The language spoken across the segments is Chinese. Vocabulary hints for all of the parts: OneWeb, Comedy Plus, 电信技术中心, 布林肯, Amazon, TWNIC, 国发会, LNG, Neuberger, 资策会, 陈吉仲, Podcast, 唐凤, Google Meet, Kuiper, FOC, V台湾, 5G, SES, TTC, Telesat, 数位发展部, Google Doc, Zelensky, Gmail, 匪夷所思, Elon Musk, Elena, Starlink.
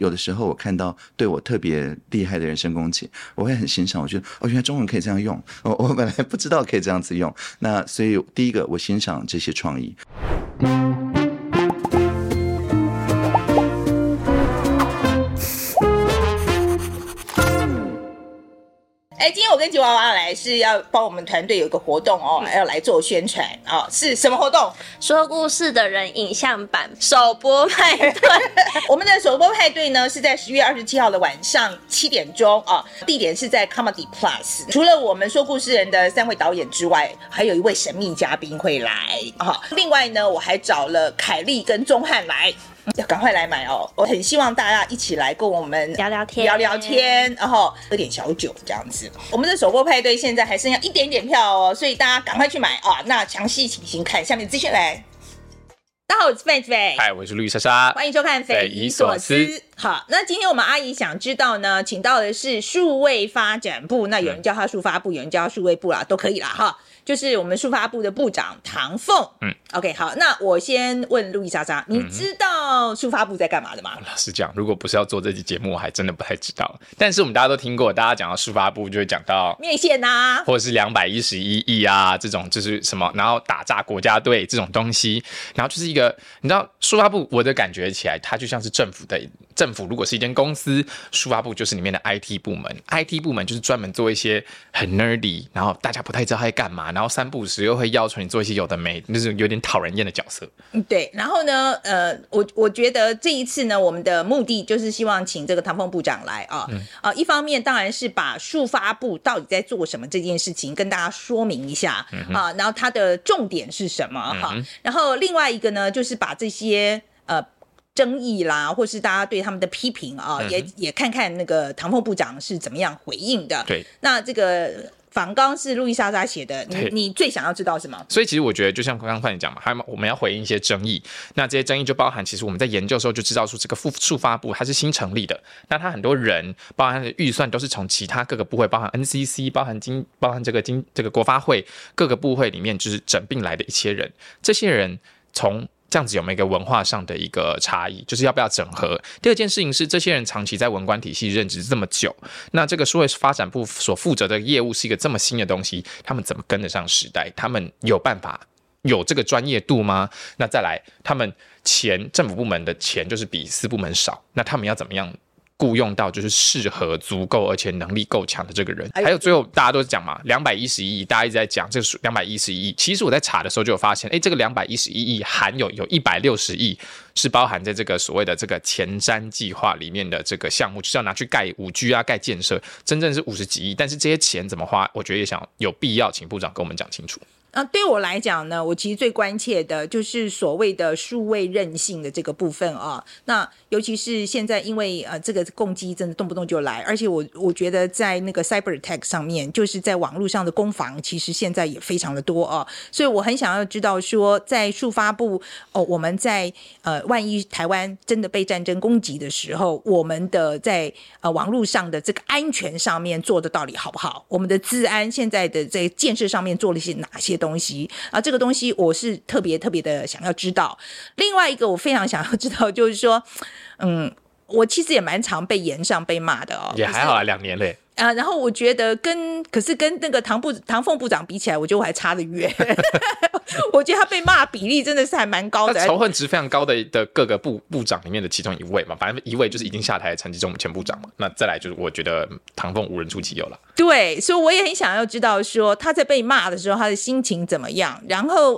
有的时候我看到对我特别厉害的人身攻击，我会很欣赏，我觉得原来中文可以这样用，我本来不知道可以这样子用。那所以第一个，我欣赏这些创意。今天我跟吉娃娃来是要帮我们团队有一个活动哦，要来做宣传哦。是什么活动？说故事的人影像版首播派对。我们的首播派对呢是在10月27号的晚上7点钟哦，地点是在 Comedy Plus。 除了我们说故事人的3位导演之外，还有一位神秘嘉宾会来哦。另外呢，我还找了凯莉跟钟汉来，要赶快来买哦！我很希望大家一起来跟我们聊聊天，然后喝点小酒这样子。我们的首播派对现在还剩下一点点票哦，所以大家赶快去买啊！那详细情形看下面资讯栏。大家好，我是范菲。嗨，我是绿莎莎。欢迎收看《匪夷所思》。好，那今天我们阿姨想知道呢，请到的是数位发展部，那有人叫他数发部，有人叫他数位部啦，都可以啦哈。就是我们数发部的部长唐凤。OK， 好，那我先问路易莎莎，你知道数发部在干嘛的吗？老实讲，如果不是要做这期节目，我还真的不太知道。但是我们大家都听过，大家讲到数发部就会讲到面线啊，或者是211亿啊这种，就是什么，然后打炸国家队这种东西，然后就是一个，你知道数发部，我的感觉起来，它就像是政府如果是一间公司，数发部就是里面的 IT 部门 ，IT 部门就是专门做一些很 nerdy， 然后大家不太知道他在干嘛。然后三不五时又会要求你做一些有的没，就是有点讨人厌的角色。对，然后呢，我觉得这一次呢，我们的目的就是希望请这个唐凤部长来啊，一方面当然是把数发部到底在做什么这件事情跟大家说明一下啊，然后它的重点是什么哈、啊。然后另外一个呢，就是把这些争议啦，或是大家对他们的批评啊，也看看那个唐凤部长是怎么样回应的。对，那这个。访纲是路易莎莎写的，你最想要知道什么？所以其实我觉得，就像刚刚范姐讲嘛，我们要回应一些争议。那这些争议就包含，其实我们在研究的时候就知道说，这个数发部它是新成立的，那它很多人，包含它的预算都是从其他各个部会，包含 NCC， 包含这个国发会各个部会里面就是整并来的一些人，这些人从。这样子有没有一个文化上的一个差异，就是要不要整合？第二件事情是，这些人长期在文官体系任职这么久，那这个数位发展部所负责的业务是一个这么新的东西，他们怎么跟得上时代？他们有办法有这个专业度吗？那再来，他们政府部门的钱就是比私部门少，那他们要怎么样？雇用到就是适合、足够而且能力够强的这个人。还有最后大家都讲嘛，211亿，大家一直在讲这个211亿。其实我在查的时候就有发现，这个211亿含有160亿是包含在这个所谓的这个前瞻计划里面的这个项目，就是要拿去盖 5G 啊、盖建设，真正是50几亿。但是这些钱怎么花，我觉得也想有必要请部长跟我们讲清楚。对我来讲呢，我其实最关切的就是所谓的数位韧性的这个部分啊。那尤其是现在，因为这个攻击真的动不动就来，而且我觉得在那个 cyber attack 上面，就是在网络上的攻防，其实现在也非常的多啊。所以我很想要知道说，在数发部我们在万一台湾真的被战争攻击的时候，我们的在网络上的这个安全上面做的到底好不好？我们的资安现在的在建设上面做了些哪些东西啊，这个东西我是特别特别的想要知道。另外一个我非常想要知道就是说，我其实也蛮常被延上被骂的哦，也还好啊，2年嘞。然后我觉得可是跟那个唐凤部长比起来，我觉得我还差得远。我觉得他被骂比例真的是还蛮高的，他仇恨值非常高 的各个部长里面的其中一位嘛，反正一位就是已经下台的陈吉仲前部长嘛。那再来就是我觉得唐凤无人出其右了。对，所以我也很想要知道说他在被骂的时候他的心情怎么样，然后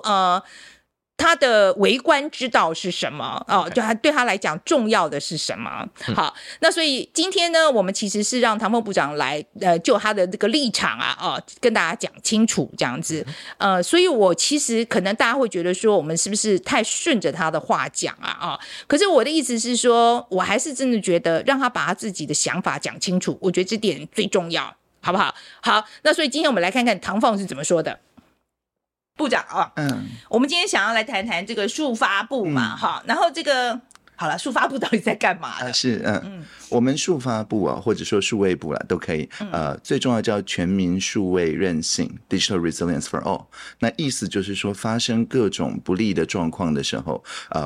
他的为官之道是什么、okay. 哦，对他来讲重要的是什么、嗯、好，那所以今天呢我们其实是让唐凤部长来就他的这个立场啊跟大家讲清楚这样子所以我其实可能大家会觉得说我们是不是太顺着他的话讲啊可是我的意思是说我还是真的觉得让他把他自己的想法讲清楚，我觉得这点最重要，好不好？好，那所以今天我们来看看唐凤是怎么说的。部长啊、我们今天想要来谈谈这个数发部嘛，哈、然后这个好了，数发部到底在干嘛呢？是我们数发部啊，或者说数位部啦，都可以。最重要叫全民数位韧性 （Digital Resilience for All）。那意思就是说，发生各种不利的状况的时候，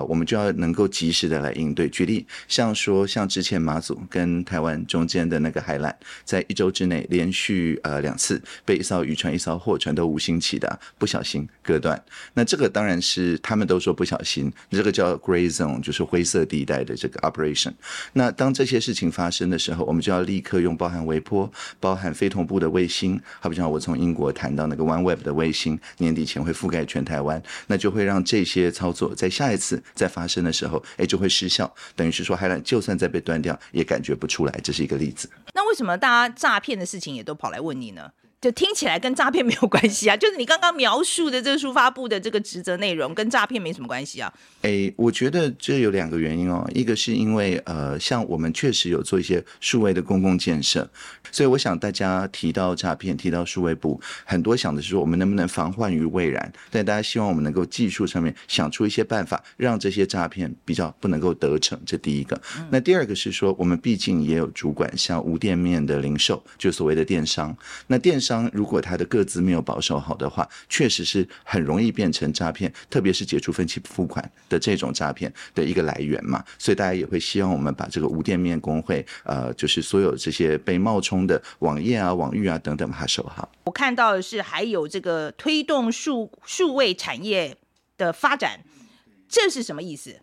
我们就要能够及时的来应对。举例，像之前马祖跟台湾中间的那个海缆，在一周之内连续2次被一艘渔船、一艘货船都无心起的不小心割断。那这个当然是他们都说不小心，这个叫 gray zone， 就是灰色地带的这个 operation。 那当这些事情发生的时候，我们就要立刻用包含微波、包含非同步的卫星，好比像我从英国谈到那个 OneWeb 的卫星，年底前会覆盖全台湾，那就会让这些操作在下一次再发生的时候就会失效，等于是说海缆就算再被断掉也感觉不出来，这是一个例子。那为什么大家诈骗的事情也都跑来问你呢？就听起来跟诈骗没有关系啊，就是你刚刚描述的这个数发部的这个职责内容跟诈骗没什么关系啊。我觉得这有2个原因哦，一个是因为像我们确实有做一些数位的公共建设，所以我想大家提到诈骗、提到数位部，很多想的是说我们能不能防患于未然，但大家希望我们能够技术上面想出一些办法，让这些诈骗比较不能够得逞，这第一个。那第二个是说，我们毕竟也有主管像无店面的零售，就所谓的电商，那电商如果他的个资没有保守好的话，确实是很容易变成诈骗，特别是解除分期付款的这种诈骗的一个来源嘛。所以大家也会希望我们把这个无店面工会就是所有这些被冒充的网页啊、网域啊等等把它守好。我看到的是还有这个推动数位产业的发展，这是什么意思？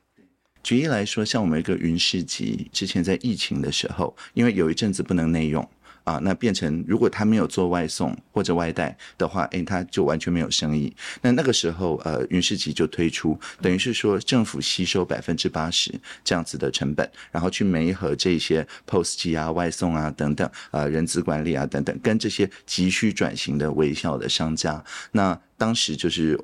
举例来说，像我们一个云市集，之前在疫情的时候，因为有一阵子不能内用啊，那变成如果他没有做外送或者外带的话，他就完全没有生意。那个时候，云市集就推出，等于是说政府吸收 80% 这样子的成本，然后去媒合这些 POS 机啊、外送啊等等，人资管理啊等等，跟这些急需转型的微小的商家。那当时就是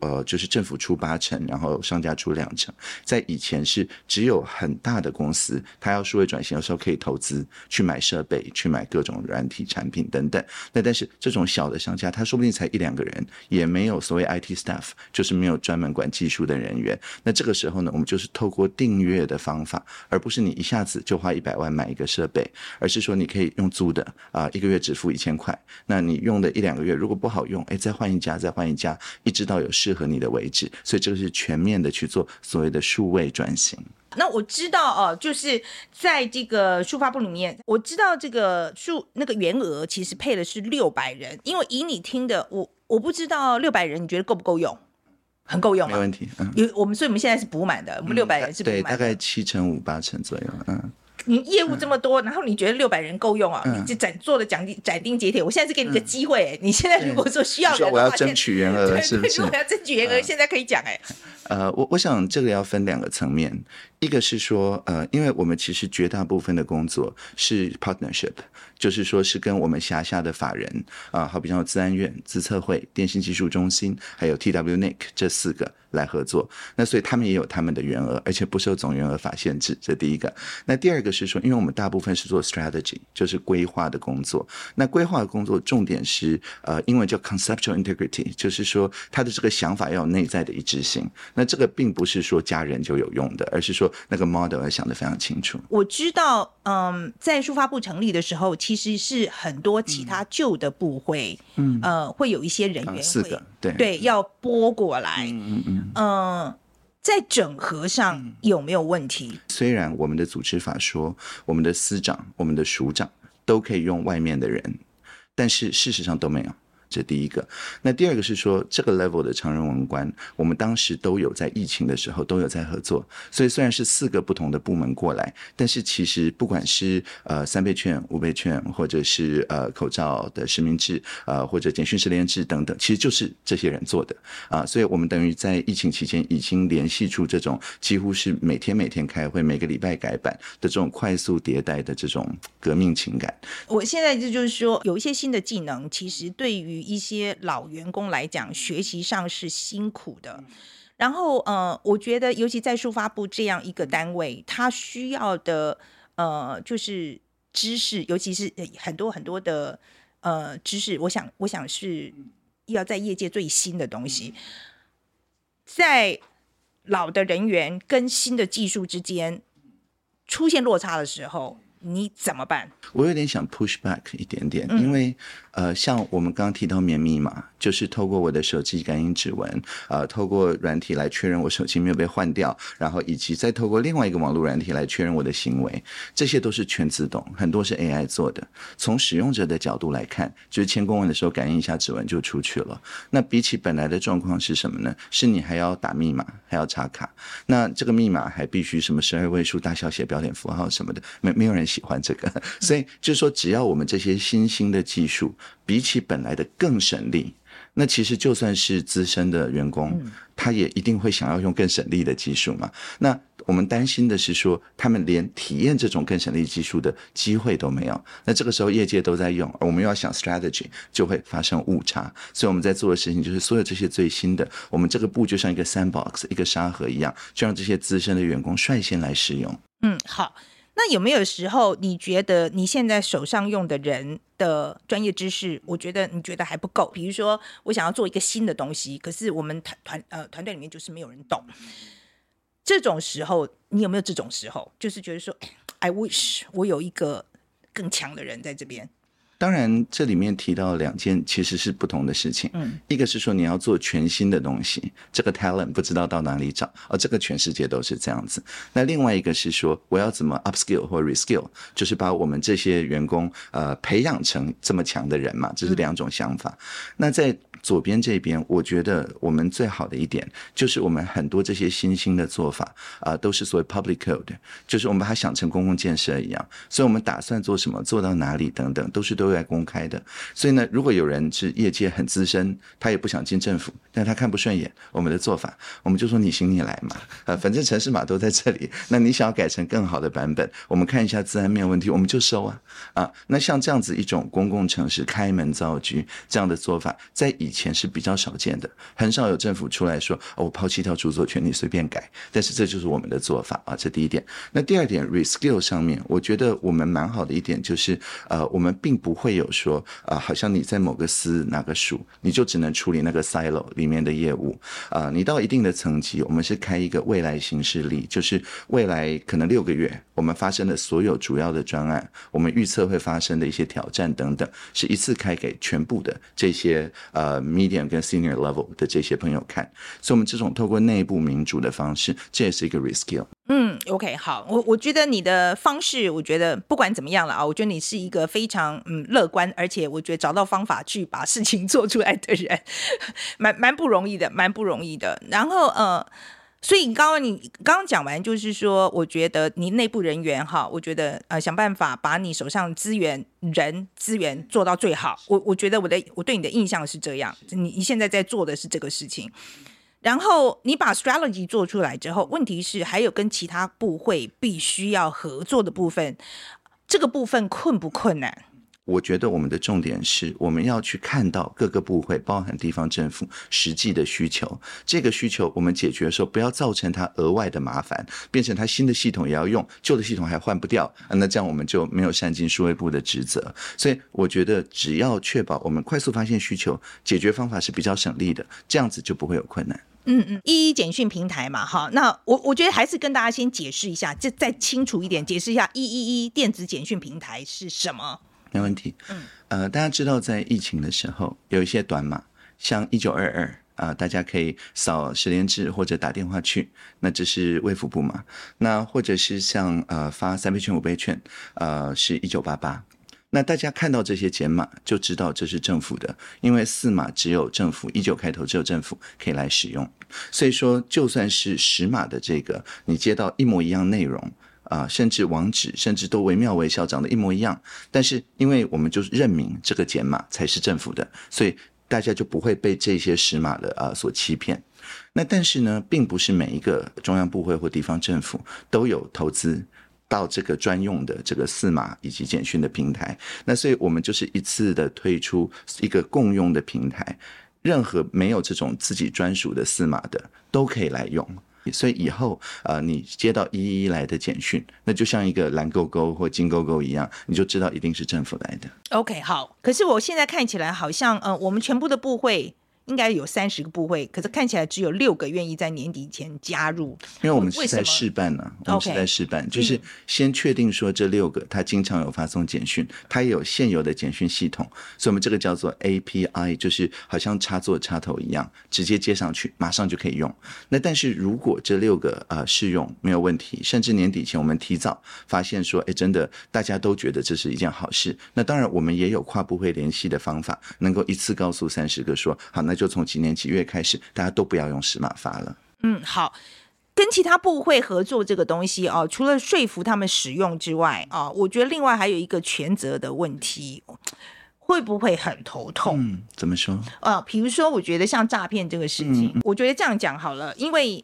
政府出8成，然后商家出2成。在以前是只有很大的公司，他要数位转型的时候可以投资去买设备、去买各种软体产品等等。那但是这种小的商家，他说不定才1-2个人，也没有所谓 IT staff， 就是没有专门管技术的人员。那这个时候呢，我们就是透过订阅的方法，而不是你一下子就花100万买一个设备，而是说你可以用租的1个月只付1000块。那你用的1-2个月如果不好用，再换一家，再换一家。一直到有适合你的为止，所以这个是全面的去做所谓的数位转型。那我知道就是在这个数发部里面，我知道这个那个员额其实配的是600人，因为以你听的，我不知道600人你觉得够不够用？很够用，没问题。所以我们现在是补满的，我们600人是补满的，对，大概75%-80%左右。你业务这么多，然后你觉得600人够用啊？你就做的斩钉截铁。我现在是给你个机会，你现在如果说需要人的话，我要争取员额，是不是？我要争取员额，现在可以讲我想这个要分2个层面。一个是说，因为我们其实绝大部分的工作是 partnership， 就是说是跟我们辖下的法人好比像资安院、资策会、电信技术中心，还有 TWNIC 这4个来合作。那所以他们也有他们的员额，而且不受总员额法限制，这第一个。那第二个是说，因为我们大部分是做 strategy， 就是规划的工作。那规划的工作重点是英文叫 conceptual integrity， 就是说他的这个想法要有内在的一致性。那这个并不是说家人就有用的，而是说那个 model 要想得非常清楚。我知道在数发部成立的时候，其实是很多其他旧的部会会有一些人员会4个对要拨过来。在整合上有没有问题？虽然我们的组织法说我们的司长、我们的署长都可以用外面的人，但是事实上都没有。这第一个。那第二个是说，这个 level 的常任文官，我们当时都有在疫情的时候都有在合作，所以虽然是4个不同的部门过来，但是其实不管是3倍券、5倍券，或者是口罩的实名制，或者简讯实联制等等，其实就是这些人做的啊。所以我们等于在疫情期间已经联系出这种几乎是每天开会，每个礼拜改版的这种快速迭代的这种革命情感。我现在就是说，有一些新的技能，其实对于一些老员工来讲，学习上是辛苦的。然后我觉得尤其在数发部这样一个单位，它需要的就是知识，尤其是很多的知识，我想是要在业界最新的东西。在老的人员跟新的技术之间出现落差的时候，你怎么办？我有点想 push back 一点点，因为像我们刚刚提到免密码，就是透过我的手机感应指纹，透过软体来确认我手机没有被换掉，然后以及再透过另外一个网络软体来确认我的行为，这些都是全自动，很多是 AI 做的。从使用者的角度来看，就是签公文的时候感应一下指纹就出去了。那比起本来的状况是什么呢？是你还要打密码，还要查卡，那这个密码还必须什么12位数大小写标点符号什么的，没有人喜欢这个。所以就是说，只要我们这些新兴的技术比起本来的更省力，那其实就算是资深的员工，他也一定会想要用更省力的技术嘛。那我们担心的是说，他们连体验这种更省力技术的机会都没有。那这个时候业界都在用，而我们又要想 strategy， 就会发生误差。所以我们在做的事情就是，所有这些最新的，我们这个部就像一个 sandbox， 一个沙盒一样，就让这些资深的员工率先来使用。好。那有没有时候你觉得你现在手上用的人的专业知识，我觉得你觉得还不够？比如说我想要做一个新的东西，可是我们团队里面就是没有人懂。这种时候，你有没有这种时候，就是觉得说 I wish 我有一个更强的人在这边？当然这里面提到两件其实是不同的事情，一个是说你要做全新的东西，这个 talent 不知道到哪里找，这个全世界都是这样子。那另外一个是说，我要怎么 upskill 或 reskill， 就是把我们这些员工培养成这么强的人嘛，这是两种想法。那在左边这边，我觉得我们最好的一点就是我们很多这些新兴的做法都是所谓 public code， 就是我们把它想成公共建设一样，所以我们打算做什么，做到哪里等等，都来公开的。所以呢，如果有人是业界很资深，他也不想进政府，但他看不顺眼我们的做法，我们就说你行你来嘛，反正程式码都在这里，那你想要改成更好的版本，我们看一下资安没有问题，我们就收啊。那像这样子一种公共程式开门造车这样的做法，在以前是比较少见的，很少有政府出来说我抛弃掉著作权，你随便改，但是这就是我们的做法啊，这第一点。那第二点 reskill 上面，我觉得我们蛮好的一点就是我们并不会有说好像你在某个司哪个署，你就只能处理那个 silo 里面的业务你到一定的层级，我们是开一个未来行事历，就是未来可能6个月我们发生的所有主要的专案，我们预测会发生的一些挑战等等，是一次开给全部的这些medium 跟 senior level 的这些朋友看。所以我们这种透过内部民主的方式，这也是一个 reskill。OK， 好，我觉得你的方式，我觉得不管怎么样了啊，我觉得你是一个非常乐观，而且我觉得找到方法去把事情做出来的人，蛮不容易的。然后所以你刚刚讲完，就是说，我觉得你内部人员哈，我觉得想办法把你手上资源做到最好。我觉得我对你的印象是这样，你现在在做的是这个事情。然后你把 strategy 做出来之后，问题是还有跟其他部会必须要合作的部分，这个部分困不困难？我觉得我们的重点是，我们要去看到各个部会，包含地方政府实际的需求。这个需求我们解决的时候，不要造成它额外的麻烦，变成它新的系统也要用，旧的系统还换不掉，那这样我们就没有善尽数位部的职责。所以我觉得只要确保我们快速发现需求，解决方法是比较省力的，这样子就不会有困难。一简讯平台嘛，哈，那我觉得还是跟大家先解释一下，就再清楚一点解释一下111电子简讯平台是什么。没问题，大家知道在疫情的时候有一些短码，像1922大家可以扫实联制或者打电话去，那这是卫福部嘛，那或者是像发3倍券5倍券是1988。那大家看到这些减码就知道这是政府的，因为四码只有政府19开头只有政府可以来使用，所以说就算是10码的这个你接到一模一样内容甚至网址甚至都惟妙惟肖长得一模一样，但是因为我们就认明这个减码才是政府的，所以大家就不会被这些10码的所欺骗。那但是呢，并不是每一个中央部会或地方政府都有投资到这个专用的这个四码以及简讯的平台，那所以我们就是一次的推出一个共用的平台，任何没有这种自己专属的四码的都可以来用。所以以后你接到111来的简讯，那就像一个蓝勾勾或金勾勾一样，你就知道一定是政府来的。 OK 好，可是我现在看起来好像我们全部的部会应该有30个部会，可是看起来只有6个愿意在年底前加入。因为我们是在试办呢、我们是在试办，就是先确定说这6个它经常有发送简讯，它也有现有的简讯系统，所以我们这个叫做 API， 就是好像插座插头一样，直接接上去马上就可以用。那但是如果这6个试用没有问题，甚至年底前我们提早发现说真的大家都觉得这是一件好事，那当然我们也有跨部会联系的方法，能够一次告诉30个说好，那就从今年几月开始大家都不要用10码发了。嗯，好，跟其他部会合作这个东西除了说服他们使用之外我觉得另外还有一个权责的问题，会不会很头痛？怎么说？比如说我觉得像诈骗这个事情我觉得这样讲好了，因为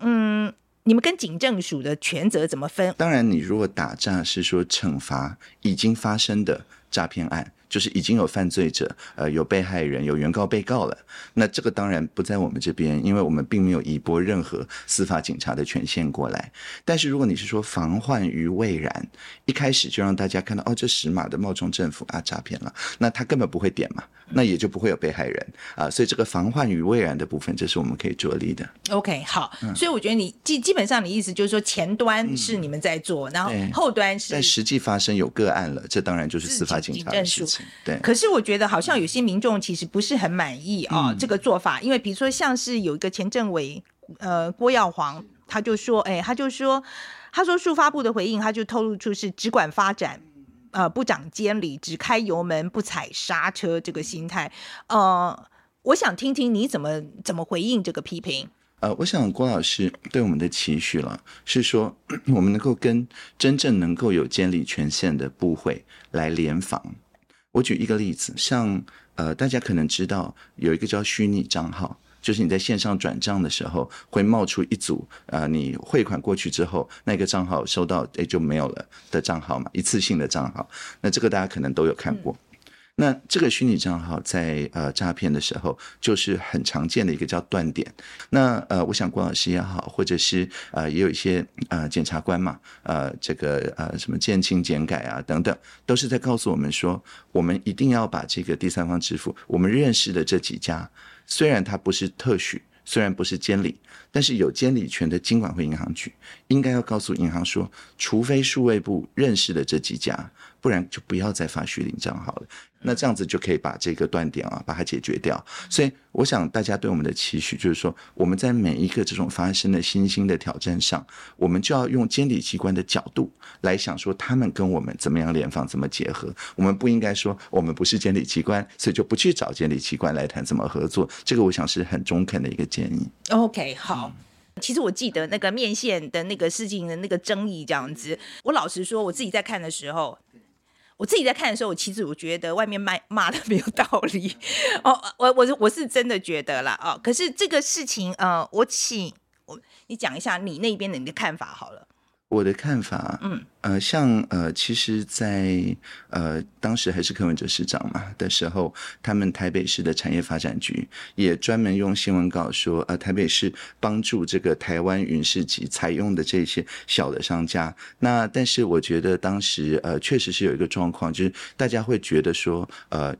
你们跟警政署的权责怎么分？当然你如果打诈是说惩罚已经发生的诈骗案，就是已经有犯罪者有被害人有原告被告了，那这个当然不在我们这边，因为我们并没有移拨任何司法警察的权限过来。但是如果你是说防患于未然，一开始就让大家看到这10码的冒充政府诈骗了，那他根本不会点嘛，那也就不会有被害人所以这个防患于未然的部分，这是我们可以着力的。 OK 好，所以我觉得你基本上你意思就是说前端是你们在做然后后端是但实际发生有个案了，这当然就是司法警察的事情。对，可是我觉得好像有些民众其实不是很满意这个做法，因为比如说像是有一个前政委郭耀煌，他就说他说数发部的回应，他就透露出是只管发展不长监理，只开油门不踩刹车这个心态。我想听听你怎么回应这个批评。我想郭老师对我们的期许了，是说我们能够跟真正能够有监理权限的部会来联防。我举一个例子，像大家可能知道有一个叫虚拟账号，就是你在线上转账的时候会冒出一组你汇款过去之后那个账号收到就没有了的账号嘛，一次性的账号，那这个大家可能都有看过。那这个虚拟账号在诈骗的时候就是很常见的一个叫断点。那我想郭老师也好，或者是也有一些检察官嘛，这个什么减轻减改等等，都是在告诉我们说，我们一定要把这个第三方支付，我们认识的这几家，虽然它不是特许，虽然不是监理，但是有监理权的金管会银行局应该要告诉银行说，除非数位部认识的这几家，不然就不要再发虚拟账号了。那这样子就可以把这个断点把它解决掉。所以我想大家对我们的期许就是说，我们在每一个这种发生的新兴的挑战上，我们就要用监理机关的角度来想说，他们跟我们怎么样联防，怎么结合。我们不应该说我们不是监理机关，所以就不去找监理机关来谈怎么合作。这个我想是很中肯的一个建议。 OK 好，其实我记得那个面线的那个事情的那个争议这样子，我老实说我自己在看的时候，我觉得外面骂的没有道理我是真的觉得啦可是这个事情我请你讲一下你那边的你的看法好了。我的看法像其实在当时还是柯文哲市长嘛的时候，他们台北市的产业发展局也专门用新闻稿说台北市帮助这个台湾云市集采用的这些小的商家。那但是我觉得当时确实是有一个状况，就是大家会觉得说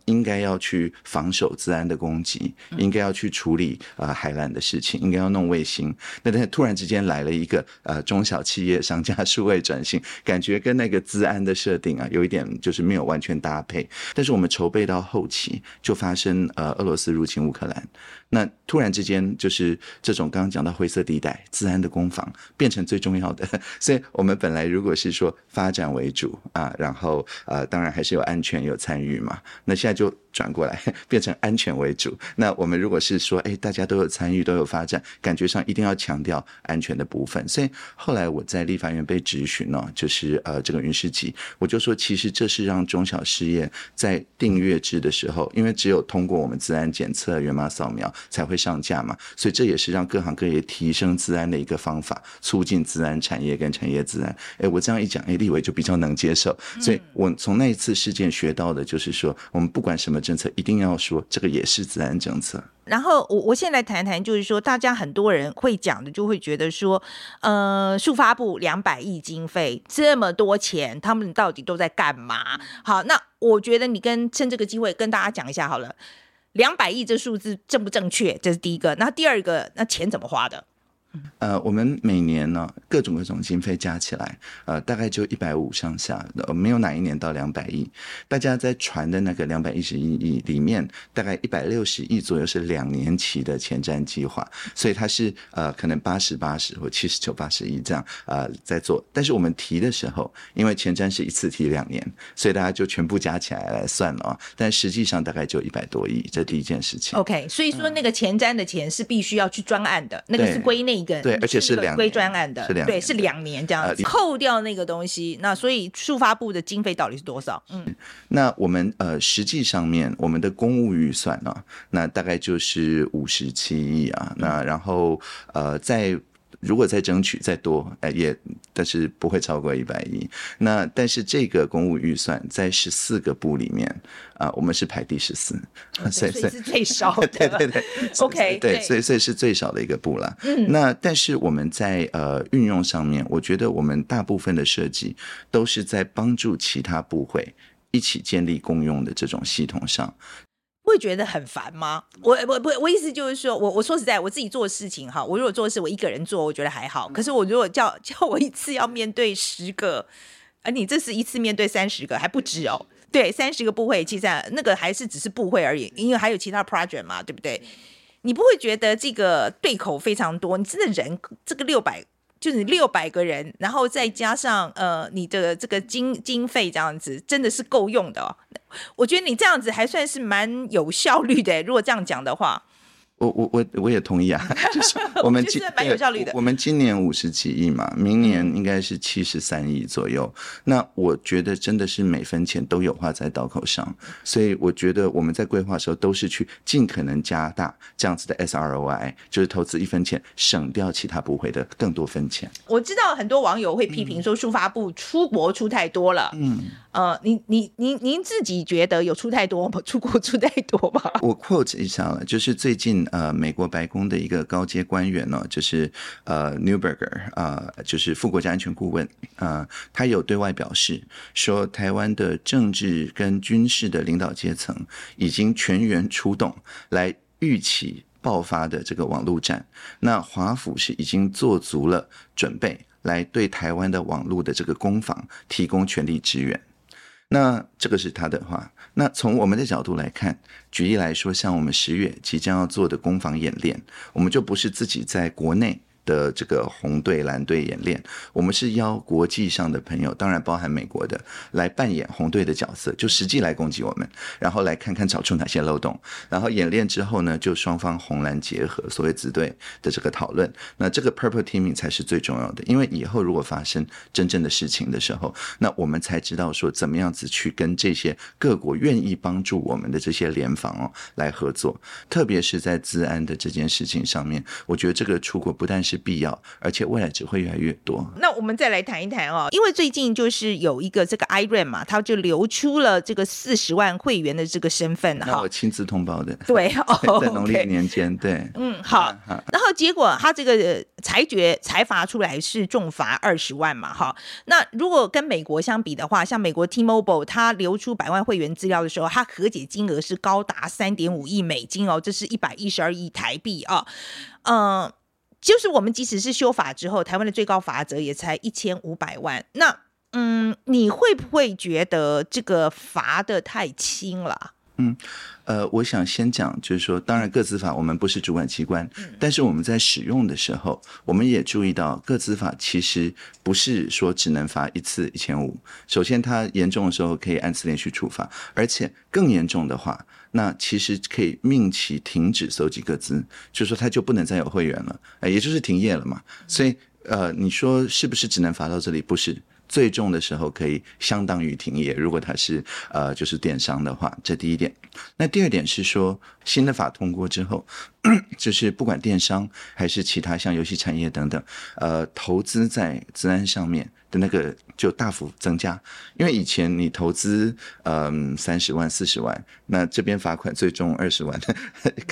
应该要去防守资安的攻击，应该要去处理海缆的事情，应该要弄卫星。那但是突然之间来了一个中小企业商家数位转型，感觉跟那个资安的设定啊有一点就是没有完全搭配。但是我们筹备到后期就发生俄罗斯入侵乌克兰，那突然之间就是这种刚刚讲到灰色地带资安的攻防变成最重要的。所以我们本来如果是说发展为主啊，然后当然还是有安全有参与嘛，那现在就转过来变成安全为主。那我们如果是说大家都有参与都有发展，感觉上一定要强调安全的部分。所以后来我在立法院被质询哦，就是这个云市集，我就说其实这是让中小事业在订阅制的时候，因为只有通过我们资安检测源码扫描才会上架嘛，所以这也是让各行各业提升资安的一个方法，促进资安产业跟产业资安。我这样一讲立委就比较能接受。所以我从那一次事件学到的就是说，我们不管什么政策一定要说这个也是资安政策。然后我现在谈谈，就是说大家很多人会讲的就会觉得说数发部200亿经费这么多钱，他们到底都在干嘛？好，那我觉得你趁这个机会跟大家讲一下好了，200亿这数字正不正确？这是第一个。那第二个，那钱怎么花的？我们每年呢各种经费加起来大概就150上下，没有哪一年到200亿。大家在传的那个211亿里面，大概160亿左右是2年期的前瞻计划，所以它是可能 80-80 或 79-80 亿这样在做。但是我们提的时候，因为前瞻是一次提2年，所以大家就全部加起来来算了但实际上大概就100多亿，这第一件事情。 OK， 所以说那个前瞻的钱是必须要去专案的，那个是归内对，而且是归专案的，对，是2年这样子，扣掉那个东西。那所以数发部的经费到底是多少？那我们实际上面我们的公务预算那大概就是57亿啊。那然后如果再争取再多但是不会超过100亿。那但是这个公务预算在14个部里面我们是排第14，所以是最少的。对 OK， 对，所以是最少的一个部啦。那但是我们在运用上面，我觉得我们大部分的设计都是在帮助其他部会一起建立共用的这种系统上。会觉得很烦吗？我意思就是说，我说实在，我自己做事情哈，我如果做事我一个人做，我觉得还好。可是我如果叫我一次要面对10个，你这是一次面对30个还不止哦。对，30个部会，其实那个还是只是部会而已，因为还有其他 project 嘛，对不对？你不会觉得这个对口非常多？你真的人这个600，就是你600个人，然后再加上你的这个经费这样子，真的是够用的哦。我觉得你这样子还算是蛮有效率的，如果这样讲的话。我也同意啊，就是我觉得蛮有效率的。我们今年50几亿嘛，明年应该是73亿左右。那我觉得真的是每分钱都有花在刀口上，所以我觉得我们在规划的时候都是去尽可能加大这样子的 SROI， 就是投资1分钱省掉其他部会的更多分钱。我知道很多网友会批评说数发部出国出太多了，您自己觉得有出太多吗？出国出太多吗？我 quote 一下了，就是最近美国白宫的一个高阶官员就是Neuberger，就是副国家安全顾问，他有对外表示说，台湾的政治跟军事的领导阶层已经全员出动来预期爆发的这个网络战，那华府是已经做足了准备来对台湾的网络的这个攻防提供全力支援。那这个是他的话。那从我们的角度来看，举例来说，像我们10月即将要做的攻防演练，我们就不是自己在国内的这个红队蓝队演练，我们是邀国际上的朋友，当然包含美国的，来扮演红队的角色，就实际来攻击我们，然后来看看找出哪些漏洞。然后演练之后呢，就双方红蓝结合，所谓子队的这个讨论。那这个 purple teaming 才是最重要的，因为以后如果发生真正的事情的时候，那我们才知道说怎么样子去跟这些各国愿意帮助我们的这些联防来合作。特别是在资安的这件事情上面，我觉得这个出国不但是必要，而且未来只会越来越多。那我们再来谈一谈因为最近就是有一个这个 Iran 嘛，他就流出了这个40万会员的这个身份，那我亲自通报的，对，在农历年间，对，好。然后结果他这个裁决裁罚出来是重罚20万嘛，那如果跟美国相比的话，像美国 T-Mobile 他流出100万会员资料的时候，他和解金额是高达 3.5 亿美金这是112亿台币就是我们即使是修法之后，台湾的最高罚则也才1500万。那你会不会觉得这个罚得太轻了？我想先讲，就是说，当然个资法我们不是主管机关，但是我们在使用的时候，我们也注意到个资法其实不是说只能罚一次1500。首先，它严重的时候可以按次连续处罚，而且更严重的话，那其实可以命其停止搜集个资，就是说他就不能再有会员了，也就是停业了嘛。所以，你说是不是只能罚到这里？不是。最重的时候可以相当于停业，如果它是就是电商的话，这第一点。那第二点是说，新的法通过之后，就是不管电商还是其他像游戏产业等等，投资在资安上面的那个就大幅增加。因为以前你投资30万40万，那这边罚款最重20万，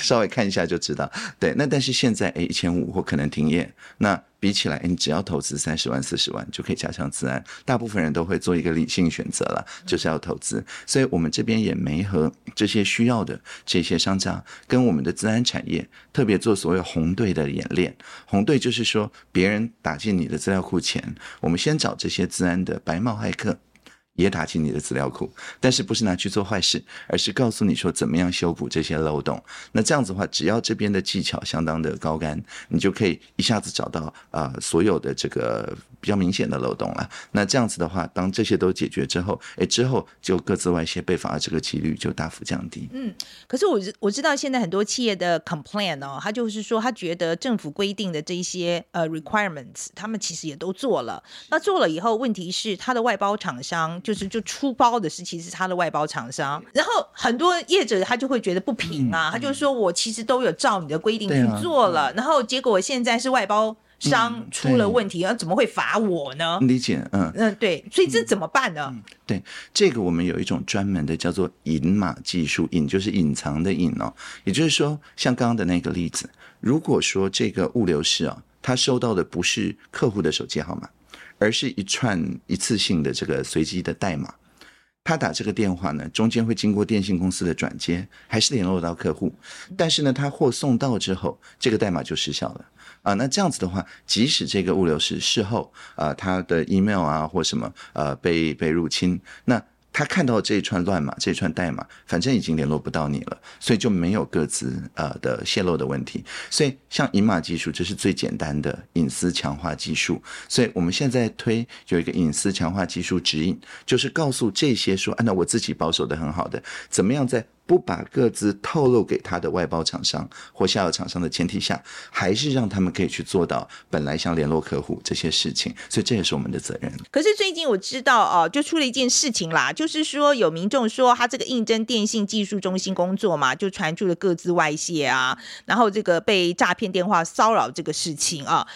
稍微看一下就知道。对，那但是现在1500或可能停业，那比起来，你只要投资30万40万就可以加上资安，大部分人都会做一个理性选择了，就是要投资。所以我们这边也没和这些需要的这些商家跟我们的资安产业特别做所谓红队的演练。红队就是说，别人打进你的资料库前，我们先找这些资安的白帽骇客也打进你的资料库，但是不是拿去做坏事，而是告诉你说怎么样修补这些漏洞。那这样子的话，只要这边的技巧相当的高竿，你就可以一下子找到所有的这个比较明显的漏洞了。那这样子的话，当这些都解决之后，之后就各自外泄被罚这个几率就大幅降低。可是我知道现在很多企业的 complaint 哦，他就是说他觉得政府规定的这些requirements 他们其实也都做了，那做了以后问题是他的外包厂商就出包的是其实他的外包厂商，然后很多业者他就会觉得不平啊，他就说我其实都有照你的规定去做了，然后结果现在是外包商出了问题，怎么会罚我呢？理解，对，所以这怎么办呢？对，这个我们有一种专门的叫做隐码技术，隐就是隐藏的隐哦，也就是说像刚刚的那个例子，如果说这个物流师哦，他收到的不是客户的手机号码，而是一串一次性的这个随机的代码，他打这个电话呢，中间会经过电信公司的转接，还是联络到客户，但是呢，他货送到之后，这个代码就失效了啊。那这样子的话，即使这个物流师事后他的 email 啊或什么被入侵，那他看到这一串乱码，这一串代码，反正已经联络不到你了，所以就没有个资的泄露的问题。所以像隐码技术，这是最简单的隐私强化技术。所以我们现在推有一个隐私强化技术指引，就是告诉这些说，那我自己保守的很好的，怎么样在不把个资透露给他的外包厂商或下游厂商的前提下，还是让他们可以去做到本来想联络客户这些事情，所以这也是我们的责任。可是最近我知道就出了一件事情啦，就是说有民众说他这个应征电信技术中心工作嘛，就传出了个资外泄啊，然后这个被诈骗电话骚扰这个事情啊，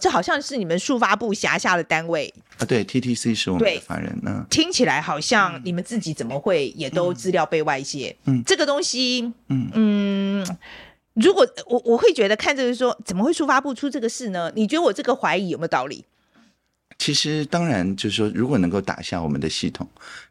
这好像是你们数发部辖下的单位啊，对 ，TTC 是我们的法人呢。听起来好像你们自己怎么会也都资料被外泄？这个东西，如果我会觉得看这个说，怎么会数发部出这个事呢？你觉得我这个怀疑有没有道理？其实当然就是说，如果能够打下我们的系统，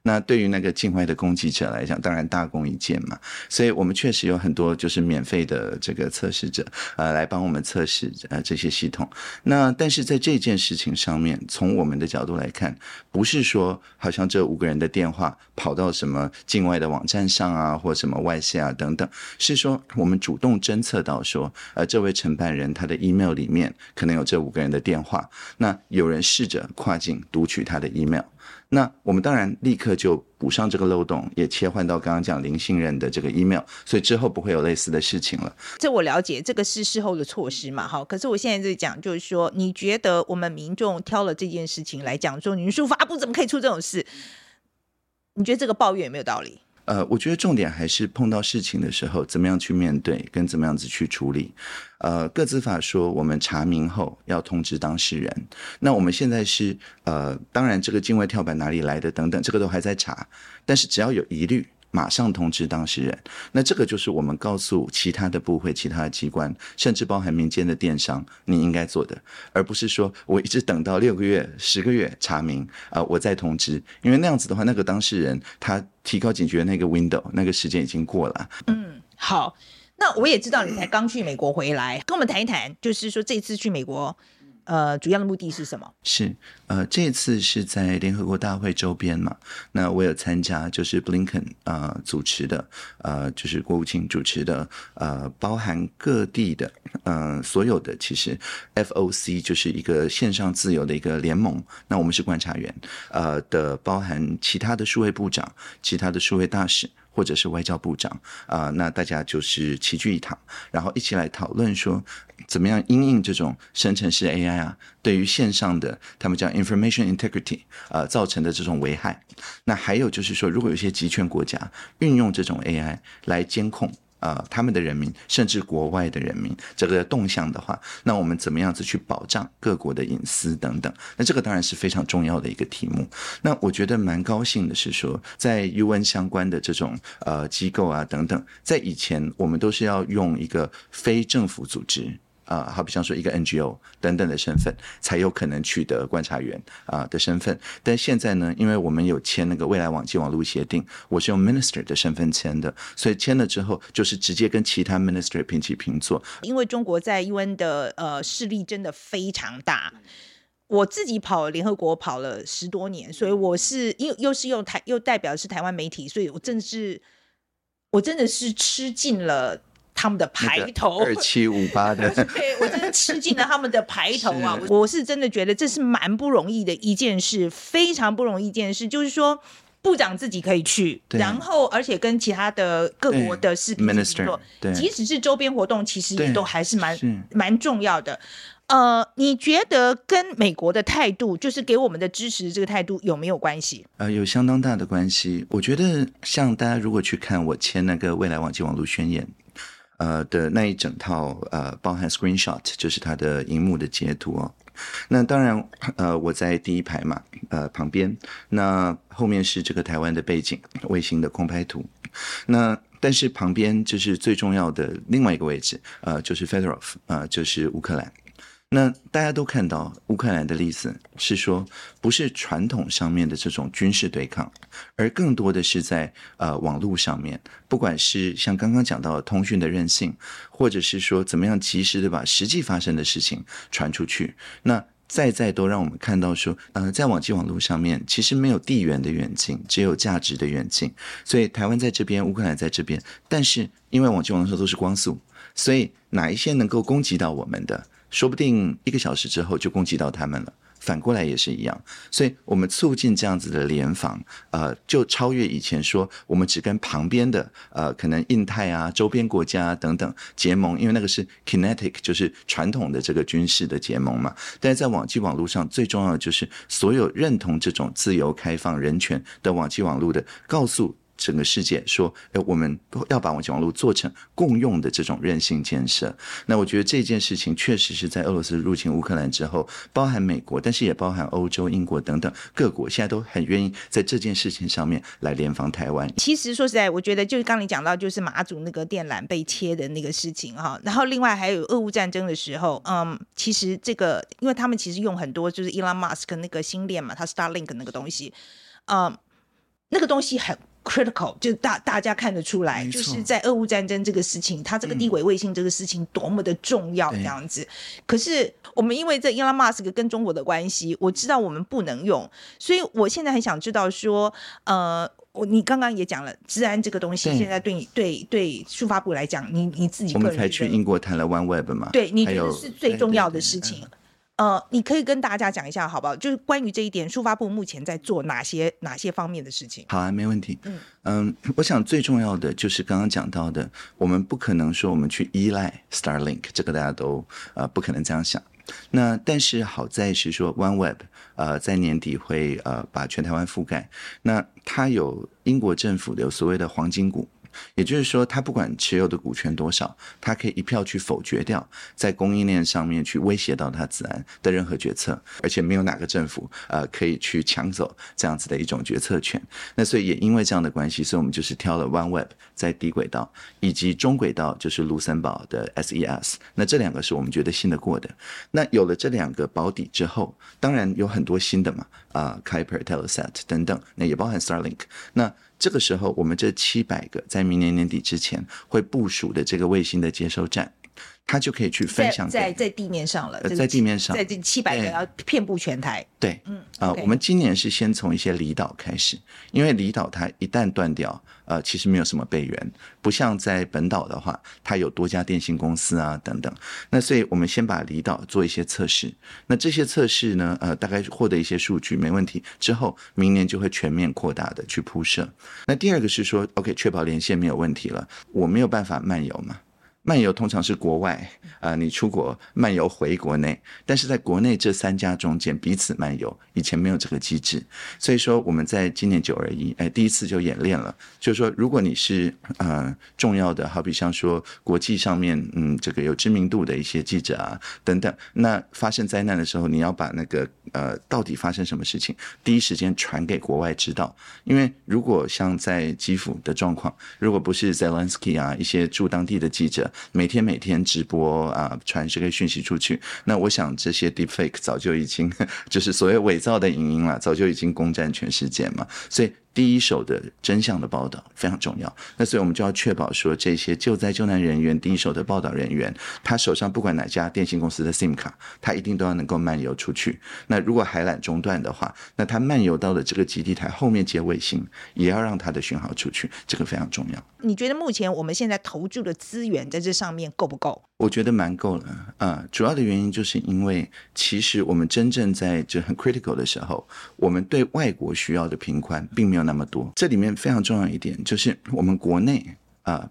那对于那个境外的攻击者来讲，当然大功一件嘛。所以我们确实有很多就是免费的这个测试者来帮我们测试这些系统。那但是在这件事情上面，从我们的角度来看，不是说好像这5个人的电话跑到什么境外的网站上啊，或什么外泄啊等等，是说我们主动侦测到说这位承办人他的 email 里面可能有这5个人的电话，那有人试着跨境读取他的 email， 那我们当然立刻就补上这个漏洞，也切换到刚刚讲零信任的这个 email， 所以之后不会有类似的事情了。这我了解，这个是事后的措施嘛，可是我现在在讲就是说，你觉得我们民众挑了这件事情来讲说，你们数发部怎么可以出这种事？你觉得这个抱怨有没有道理？我觉得重点还是碰到事情的时候，怎么样去面对，跟怎么样子去处理。个资法说我们查明后要通知当事人，那我们现在是当然这个境外跳板哪里来的等等，这个都还在查，但是只要有疑虑马上通知当事人。那这个就是我们告诉其他的部会、其他的机关，甚至包含民间的电商，你应该做的，而不是说我一直等到6个月、10个月查明我再通知，因为那样子的话，那个当事人他提高警觉那个 window 那个时间已经过了。好，那我也知道你才刚去美国回来，跟我们谈一谈，就是说这次去美国主要的目的是什么？是这次是在联合国大会周边嘛，那我有参加就是布林肯主持的就是国务卿主持的包含各地的所有的其实 FOC 就是一个线上自由的一个联盟，那我们是观察员的，包含其他的数位部长、其他的数位大使或者是外交部长那大家就是齐聚一堂，然后一起来讨论说怎么样因应这种生成式 AI 对于线上的他们叫 information integrity 造成的这种危害。那还有就是说，如果有些集权国家运用这种 AI 来监控他们的人民甚至国外的人民这个动向的话，那我们怎么样子去保障各国的隐私等等，那这个当然是非常重要的一个题目。那我觉得蛮高兴的是说，在 UN 相关的这种机构等等，在以前我们都是要用一个非政府组织好比像说一个 NGO 等等的身份才有可能取得观察员的身份，但现在呢，因为我们有签那个未来网际网路协定，我是用 minister 的身份签的，所以签了之后就是直接跟其他 minister 平起平坐。因为中国在 UN 的势力真的非常大，我自己跑联合国跑了10多年，所以我是又是用又代表的是台湾媒体，所以我真的是吃尽了他们的排头，那个2758的对，我真的吃尽了他们的排头啊是我是真的觉得这是蛮不容易的一件事，非常不容易一件事，就是说部长自己可以去，然后而且跟其他的各国的是minister，即使是周边活动其实也都还是蛮重要的。你觉得跟美国的态度，就是给我们的支持这个态度有没有关系？有相当大的关系。我觉得像大家如果去看我签那个未来网际网路宣言的那一整套包含 screenshot 就是它的荧幕的截图那当然我在第一排嘛旁边，那后面是这个台湾的背景卫星的空拍图，那但是旁边就是最重要的另外一个位置就是 Fedorov 就是乌克兰。那大家都看到乌克兰的例子是说，不是传统上面的这种军事对抗，而更多的是在网络上面，不管是像刚刚讲到的通讯的韧性，或者是说怎么样及时的把实际发生的事情传出去，那再都让我们看到说在网际网路上面其实没有地缘的远近，只有价值的远近，所以台湾在这边，乌克兰在这边，但是因为网际网路都是光速，所以哪一些能够攻击到我们的，说不定1个小时之后就攻击到他们了，反过来也是一样，所以我们促进这样子的联防就超越以前说我们只跟旁边的可能印太周边国家等等结盟，因为那个是 kinetic 就是传统的这个军事的结盟嘛。但是在网际网路上最重要的就是所有认同这种自由开放人权的网际网路的告诉整个世界说我们要把网际网路做成共用的这种韧性建设。那我觉得这件事情确实是在俄罗斯入侵乌克兰之后，包含美国但是也包含欧洲、英国等等各国现在都很愿意在这件事情上面来联防台湾。其实说实在，我觉得就是刚你讲到就是马祖那个电缆被切的那个事情，然后另外还有俄乌战争的时候其实这个因为他们其实用很多就是 Elon Musk 那个星链嘛，他 Starlink 那个东西那个东西很critical， 就大家看得出来，就是在俄乌战争这个事情，它这个地轨卫星这个事情多么的重要这样子。可是我们因为这 Elon Musk 跟中国的关系，我知道我们不能用，所以我现在很想知道说你刚刚也讲了，治安这个东西现在对数发部来讲，你自己个人，我们才去英国谈了 OneWeb 嘛，对，你觉得是最重要的事情。对对对你可以跟大家讲一下好不好，就是关于这一点数发部目前在做哪些方面的事情。好没问题。我想最重要的就是刚刚讲到的，我们不可能说我们去依赖 Starlink， 这个大家都不可能这样想。那但是好在是说 OneWeb 在年底会把全台湾覆盖，那它有英国政府的有所谓的黄金股，也就是说他不管持有的股权多少，他可以一票去否决掉在供应链上面去威胁到他自然的任何决策，而且没有哪个政府可以去抢走这样子的一种决策权。那所以也因为这样的关系，所以我们就是挑了 OneWeb 在低轨道以及中轨道就是卢森堡的 SES， 那这两个是我们觉得信得过的。那有了这两个保底之后，当然有很多新的嘛Kuiper、Telesat 等等，那也包含 Starlink。 那这个时候我们这700个在明年年底之前会部署的这个卫星的接收站，他就可以去分享在地面上了，在地面上，在这700个要遍布全台。对，我们今年是先从一些离岛开始，因为离岛它一旦断掉，其实没有什么备援，不像在本岛的话，它有多家电信公司啊等等。那所以我们先把离岛做一些测试，那这些测试呢，大概获得一些数据没问题之后，明年就会全面扩大的去铺设。那第二个是说 OK 确保连线没有问题了，我没有办法漫游嘛。漫游通常是国外，你出国漫游回国内，但是在国内这三家中间彼此漫游，以前没有这个机制，所以说我们在今年921、第一次就演练了，就是说如果你是重要的，好比像说国际上面这个有知名度的一些记者啊等等，那发生灾难的时候，你要把那个到底发生什么事情，第一时间传给国外知道，因为如果像在基辅的状况，如果不是 Zelensky 啊一些驻当地的记者。每天直播啊，传这个讯息出去。那我想这些 deepfake 早就已经就是所谓伪造的影音了，早就已经攻占全世界嘛。所以第一手的真相的报道非常重要。那所以我们就要确保说，这些救灾救难人员、第一手的报道人员，他手上不管哪家电信公司的 SIM 卡，他一定都要能够漫游出去。那如果海缆中断的话，那他漫游到的这个基地台后面接卫星，也要让他的讯号出去，这个非常重要。你觉得目前我们现在投注的资源在这上面够不够？我觉得蛮够了，主要的原因就是因为其实我们真正在这很 critical 的时候，我们对外国需要的频宽并没有那么多。这里面非常重要一点就是我们国内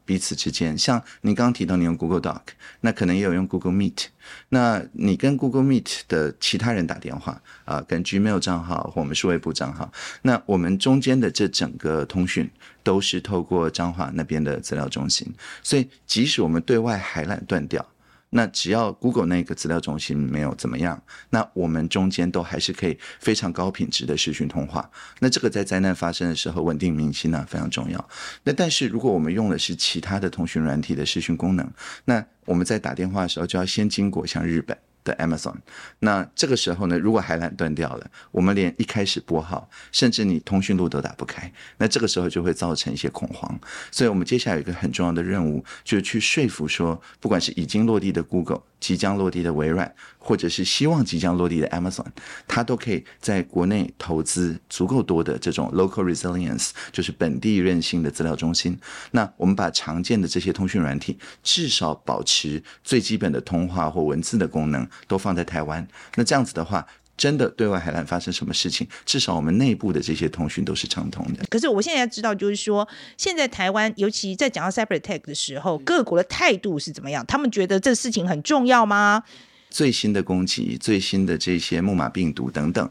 彼此之间，像您刚刚提到你用 Google Doc， 那可能也有用 Google Meet， 那你跟 Google Meet 的其他人打电话跟 Gmail 账号或我们数位部账号，那我们中间的这整个通讯都是透过彰化那边的资料中心，所以即使我们对外海缆断掉，那只要 Google 那个资料中心没有怎么样，那我们中间都还是可以非常高品质的视讯通话。那这个在灾难发生的时候稳定民心啊非常重要。那但是如果我们用的是其他的通讯软体的视讯功能，那我们在打电话的时候就要先经过像日本的 Amazon， 那这个时候呢，如果海缆断掉了，我们连一开始拨号，甚至你通讯录都打不开，那这个时候就会造成一些恐慌。所以我们接下来有一个很重要的任务，就是去说服说，不管是已经落地的 Google， 即将落地的微软，或者是希望即将落地的 Amazon， 它都可以在国内投资足够多的这种 local resilience， 就是本地韧性的资料中心。那我们把常见的这些通讯软体，至少保持最基本的通话或文字的功能都放在台湾，那这样子的话，真的对外海缆发生什么事情，至少我们内部的这些通讯都是畅通的。可是我现在知道，就是说现在台湾尤其在讲到 cyber attack 的时候，各国的态度是怎么样，他们觉得这事情很重要吗？最新的攻击，最新的这些木马病毒等等，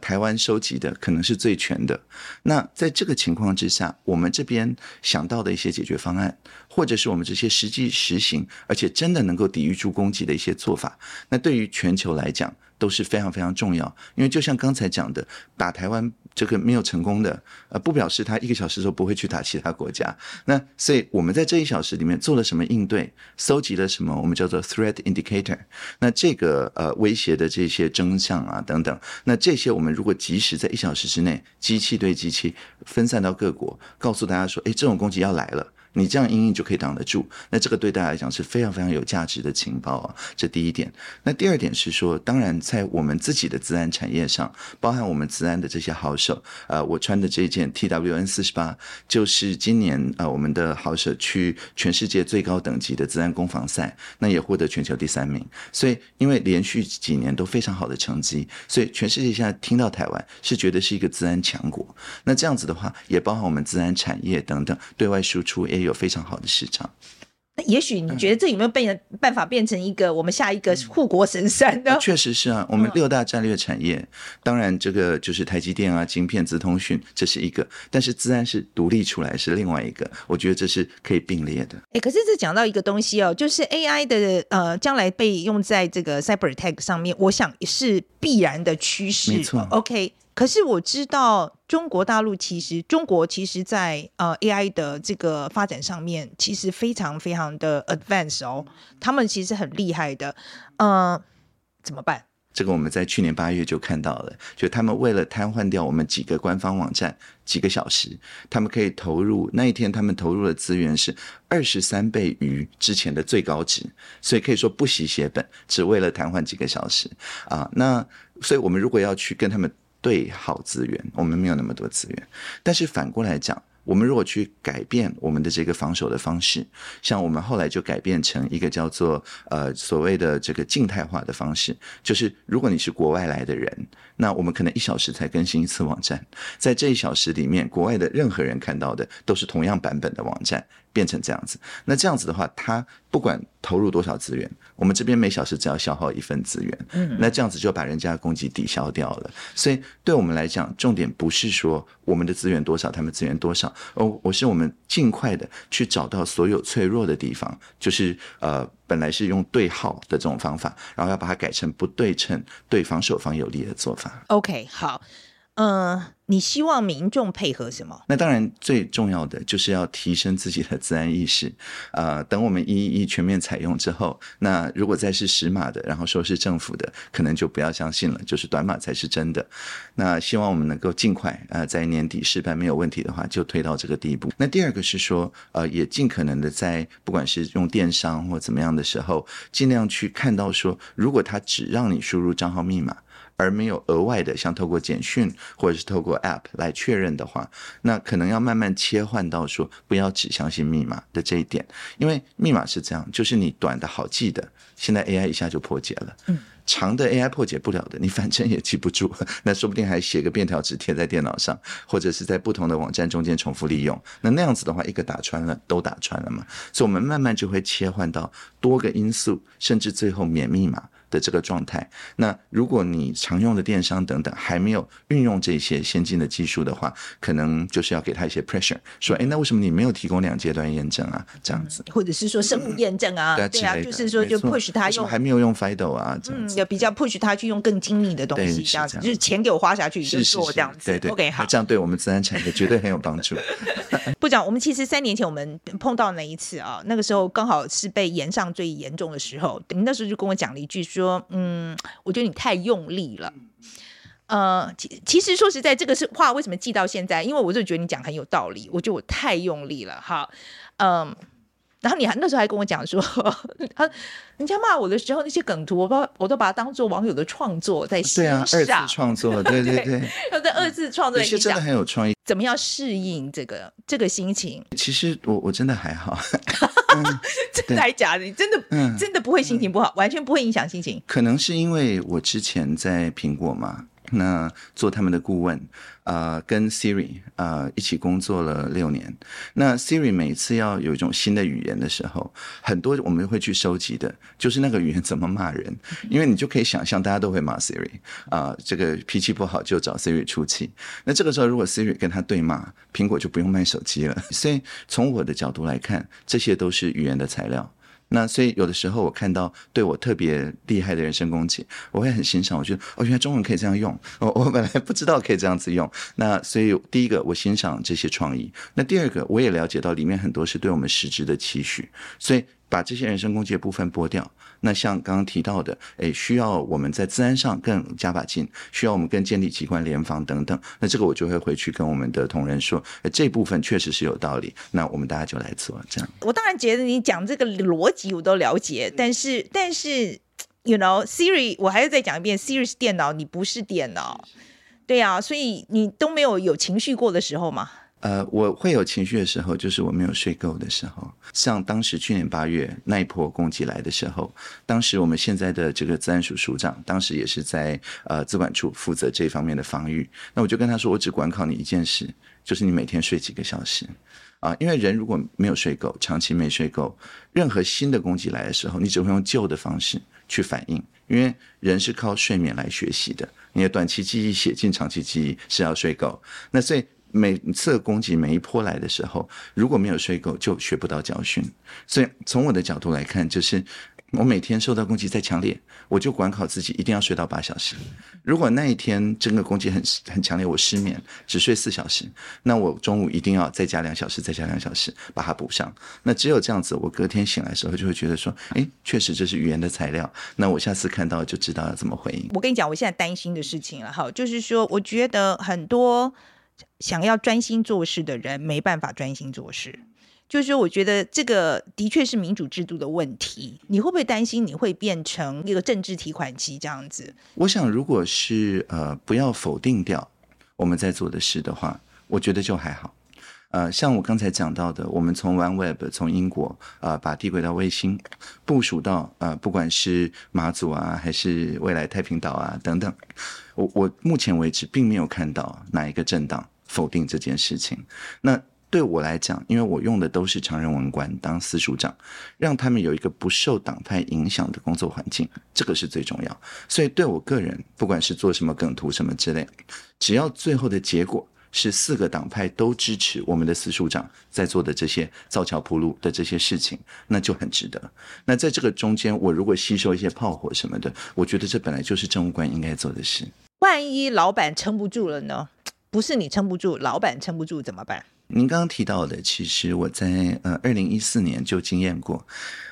台湾收集的可能是最全的。那在这个情况之下，我们这边想到的一些解决方案，或者是我们这些实际实行，而且真的能够抵御住攻击的一些做法，那对于全球来讲都是非常非常重要。因为就像刚才讲的，打台湾这个没有成功的，不表示他1个小时之后不会去打其他国家。那所以我们在这1小时里面做了什么应对，搜集了什么，我们叫做 threat indicator。那这个威胁的这些真相啊等等，那这些我们如果及时在1小时之内，机器对机器分散到各国，告诉大家说，这种攻击要来了。你这样因应就可以挡得住，那这个对大家来讲是非常非常有价值的情报啊，这第一点。那第二点是说，当然在我们自己的资安产业上，包含我们资安的这些好手，我穿的这件 TWN48 就是今年我们的好手去全世界最高等级的资安攻防赛，那也获得全球第3名。所以因为连续几年都非常好的成绩，所以全世界现在听到台湾是觉得是一个资安强国。那这样子的话，也包含我们资安产业等等对外输出也有非常好的市场。也许你觉得这有没有办法变成一个我们下一个护国神山呢？确实是啊，我们6大战略产业，当然这个就是台积电啊、晶片、资通讯，这是一个，但是资安是独立出来，是另外一个，我觉得这是可以并列的。可是这讲到一个东西哦，就是 AI 的将来被用在这个 cyber attack 上面，我想是必然的趋势。没错。OK。可是我知道中国大陆其实在AI 的这个发展上面其实非常非常的 advanced 哦，他们其实很厉害的，怎么办？这个我们在去年8月就看到了，就他们为了瘫痪掉我们几个官方网站几个小时，他们可以投入，那一天他们投入的资源是23倍于之前的最高值，所以可以说不惜血本，只为了瘫痪几个小时啊。那所以我们如果要去跟他们对好资源，我们没有那么多资源，但是反过来讲，我们如果去改变我们的这个防守的方式，像我们后来就改变成一个叫做所谓的这个静态化的方式，就是如果你是国外来的人，那我们可能一小时才更新一次网站，在这一小时里面，国外的任何人看到的都是同样版本的网站，变成这样子。那这样子的话，他不管投入多少资源，我们这边每小时只要消耗一份资源，那这样子就把人家的攻击抵消掉了。所以对我们来讲，重点不是说我们的资源多少，他们资源多少，而是我们尽快的去找到所有脆弱的地方，就是本来是用对号的这种方法，然后要把它改成不对称、对防守方有利的做法。 OK， 好，你希望民众配合什么？那当然最重要的就是要提升自己的资安意识。等我们111全面采用之后，那如果再是实码的，然后说是政府的，可能就不要相信了，就是短码才是真的。那希望我们能够尽快在年底试办没有问题的话，就推到这个地步。那第二个是说也尽可能的在不管是用电商或怎么样的时候，尽量去看到说，如果他只让你输入账号密码，而没有额外的像透过简讯或者是透过 App 来确认的话，那可能要慢慢切换到说不要只相信密码的这一点。因为密码是这样，就是你短的好记的，现在 AI 一下就破解了，长的 AI 破解不了的，你反正也记不住，那说不定还写个便条纸贴在电脑上，或者是在不同的网站中间重复利用，那样子的话，一个打穿了都打穿了嘛。所以我们慢慢就会切换到多个因素，甚至最后免密码的这个状态。那如果你常用的电商等等还没有运用这些先进的技术的话，可能就是要给他一些 pressure， 说那为什么你没有提供2阶段验证啊，这样子，或者是说生物验证啊，对啊，就是说就 push 他用，还没有用 FIDO 啊，这样子，比较 push 他去用更精密的东西，这样子，就是钱给我花下去就做这样子，对对 ，OK， 好，这样对我们资安产业绝对很有帮助。部长，我们其实3年前我们碰到那一次啊，那个时候刚好是被延上最严重的时候，你那时候就跟我讲了一句说，我觉得你太用力了。其实说实在，这个是话为什么记到现在？因为我就觉得你讲很有道理，我觉得我太用力了。好，然后你那时候还跟我讲说，人家骂我的时候那些梗图，我都把它当做网友的创作在欣赏。对啊，二次创作，对对对，有在二次创作，有些真的很有创意。怎么样适应这个心情？其实我真的还好。真的假的？你真的不会心情不好，完全不会影响心情。可能是因为我之前在苹果嘛，那做他们的顾问，跟 Siri 一起工作了6年。那 Siri 每次要有一种新的语言的时候，很多我们会去收集的就是那个语言怎么骂人，因为你就可以想象大家都会骂 Siri， 这个脾气不好就找 Siri 出气。那这个时候如果 Siri 跟他对骂，苹果就不用卖手机了。所以从我的角度来看，这些都是语言的材料。那所以有的时候我看到对我特别厉害的人身攻击，我会很欣赏，我觉得原来中文可以这样用，我本来不知道可以这样子用。那所以第一个我欣赏这些创意，那第二个我也了解到里面很多是对我们实质的期许，所以把这些人身攻击的部分剥掉。那像刚刚提到的，需要我们在资安上更加把劲，需要我们更建立机关联防等等，那这个我就会回去跟我们的同仁说，这部分确实是有道理，那我们大家就来做这样。我当然觉得你讲这个逻辑我都了解，但是 you know Siri， 我还是再讲一遍， Siri 是电脑，你不是电脑。对啊，所以你都没有情绪过的时候嘛。我会有情绪的时候，就是我没有睡够的时候。像当时去年8月那一波攻击来的时候，当时我们现在的这个资安署署长，当时也是在资管处负责这方面的防御。那我就跟他说，我只管考你一件事，就是你每天睡几个小时。因为人如果没有睡够，长期没睡够，任何新的攻击来的时候，你只会用旧的方式去反应，因为人是靠睡眠来学习的。你的短期记忆写进长期记忆是要睡够。那所以每次攻击每一波来的时候，如果没有睡够就学不到教训。所以从我的角度来看，就是我每天受到攻击再强烈，我就管好自己，一定要睡到8小时。如果那一天这个攻击很强烈，我失眠只睡4小时，那我中午一定要再加2小时，再加2小时把它补上。那只有这样子，我隔天醒来的时候就会觉得说，哎，确实这是语言的材料，那我下次看到就知道要怎么回应。我跟你讲我现在担心的事情了哈，就是说我觉得很多想要专心做事的人没办法专心做事，就是我觉得这个的确是民主制度的问题。你会不会担心你会变成一个政治提款机这样子？我想如果是不要否定掉我们在做的事的话，我觉得就还好。像我刚才讲到的，我们从 OneWeb 从英国把地轨道卫星部署到不管是马祖啊还是未来太平岛啊等等，我目前为止并没有看到哪一个政党否定这件事情。那对我来讲，因为我用的都是常任文官当司署长，让他们有一个不受党派影响的工作环境，这个是最重要。所以对我个人，不管是做什么梗图什么之类，只要最后的结果是4个党派都支持我们的司署长在做的这些造桥铺路的这些事情，那就很值得。那在这个中间，我如果吸收一些炮火什么的，我觉得这本来就是政务官应该做的事。万一老板撑不住了呢？不是你撑不住，老板撑不住怎么办？您刚刚提到的，其实我在2014年就经验过。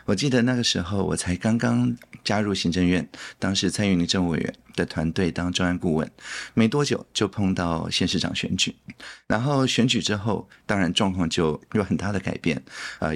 我记得那个时候我才刚刚加入行政院，当时蔡英文政务委员的团队当专案顾问，没多久就碰到县市长选举。然后选举之后，当然状况就有很大的改变，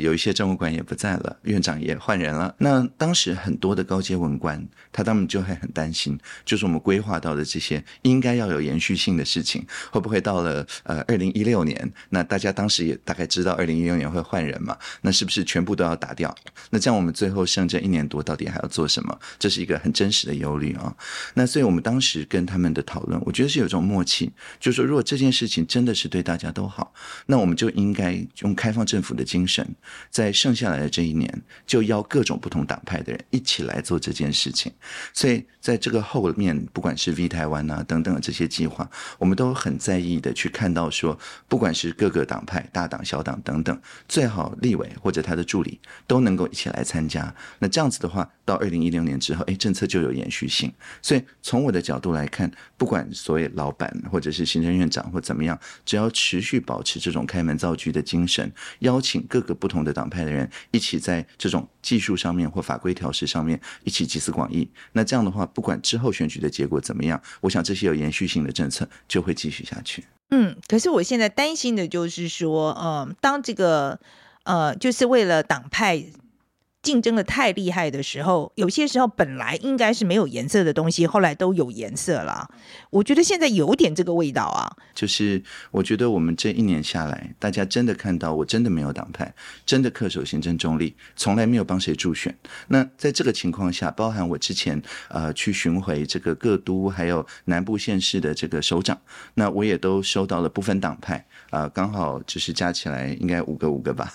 有一些政务官也不在了，院长也换人了。那当时很多的高阶文官，他们就会很担心，就是我们规划到的这些应该要有延续性的事情，会不会到了2016年，那大家当时也大概知道2016年会换人嘛，那是不是全部都要打掉？那这样我们最后剩这1年多到底还要做什么？这是一个很真实的忧虑啊。那所以我们当时跟他们的讨论，我觉得是有一种默契，就是说如果这件事情真的是对大家都好，那我们就应该用开放政府的精神，在剩下来的这1年就邀各种不同党派的人一起来做这件事情。所以在这个后面，不管是 V 台湾啊等等的这些计划，我们都很在意的去看到说，不管是各个党派大党小党等等，最好立委或者他的助理都能够一起来参加。那这样子的话，到2016年之后，政策就有延续性。所以从我的角度来看，不管所谓老板或者是行政院长或怎么样，只要持续保持这种开门造车的精神，邀请各个不同的党派的人一起在这种技术上面或法规调试上面一起集思广益，那这样的话，不管之后选举的结果怎么样，我想这些有延续性的政策就会继续下去。可是我现在担心的就是说，当这个就是为了党派竞争的太厉害的时候，有些时候本来应该是没有颜色的东西，后来都有颜色了。我觉得现在有点这个味道啊。就是我觉得我们这1年下来，大家真的看到我真的没有党派，真的恪守行政中立，从来没有帮谁助选。那在这个情况下，包含我之前去巡回这个各都还有南部县市的这个首长，那我也都收到了不分党派刚好就是加起来应该5个吧，